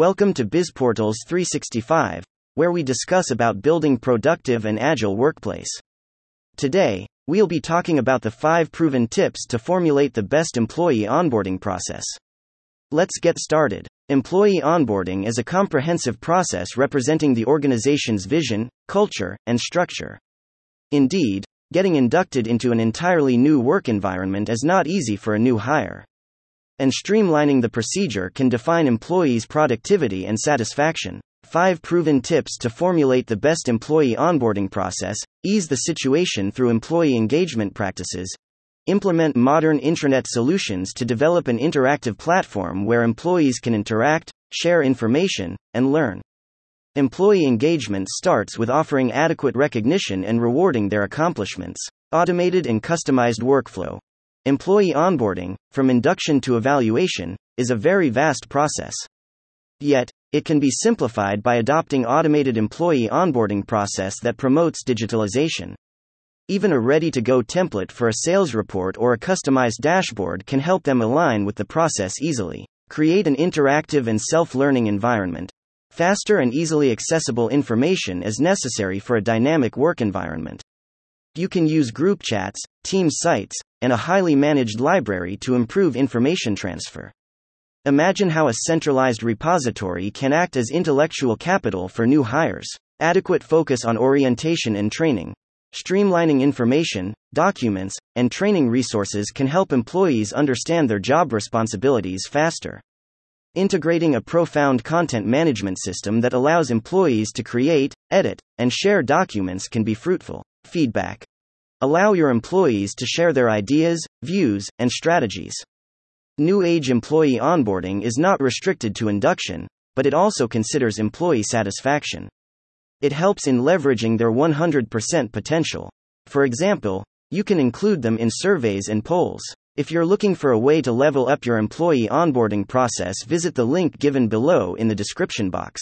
Welcome to BizPortals 365, where we discuss about building productive and agile workplace. Today, we'll be talking about the 5 proven tips to formulate the best employee onboarding process. Let's get started. Employee onboarding is a comprehensive process representing the organization's vision, culture, and structure. Indeed, getting inducted into an entirely new work environment is not easy for a new hire. And streamlining the procedure can define employees' productivity and satisfaction. 5 proven tips to formulate the best employee onboarding process. Ease the situation through employee engagement practices. Implement modern intranet solutions to develop an interactive platform where employees can interact, share information, and learn. Employee engagement starts with offering adequate recognition and rewarding their accomplishments. Automated and customized workflow. Employee onboarding, from induction to evaluation, is a very vast process. Yet, it can be simplified by adopting automated employee onboarding process that promotes digitalization. Even a ready-to-go template for a sales report or a customized dashboard can help them align with the process easily. Create an interactive and self-learning environment. Faster and easily accessible information is necessary for a dynamic work environment. You can use group chats, team sites, and a highly managed library to improve information transfer. Imagine how a centralized repository can act as intellectual capital for new hires. Adequate focus on orientation and training. Streamlining information, documents, and training resources can help employees understand their job responsibilities faster. Integrating a profound content management system that allows employees to create, edit, and share documents can be fruitful. Feedback. Allow your employees to share their ideas, views, and strategies. New age employee onboarding is not restricted to induction, but it also considers employee satisfaction. It helps in leveraging their 100% potential. For example, you can include them in surveys and polls. If you're looking for a way to level up your employee onboarding process, visit the link given below in the description box.